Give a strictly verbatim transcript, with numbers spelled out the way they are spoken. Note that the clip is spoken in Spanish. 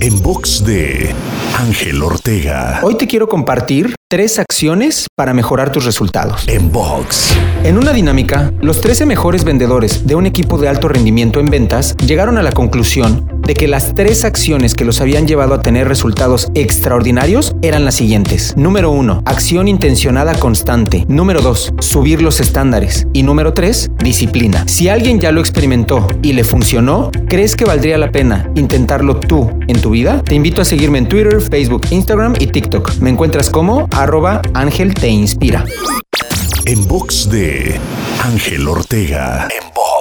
En box de Ángel Ortega. Hoy te quiero compartir tres acciones para mejorar tus resultados. En box. En una dinámica, los trece mejores vendedores de un equipo de alto rendimiento en ventas llegaron a la conclusión de que las tres acciones que los habían llevado a tener resultados extraordinarios eran las siguientes. Número uno, acción intencionada constante. Número dos, subir los estándares. Y número tres, disciplina. Si alguien ya lo experimentó y le funcionó, ¿crees que valdría la pena intentarlo tú en tu vida? Te invito a seguirme en Twitter, Facebook, Instagram y TikTok. Me encuentras como arroba AngelTeInspira. En box de Ángel Ortega. En box.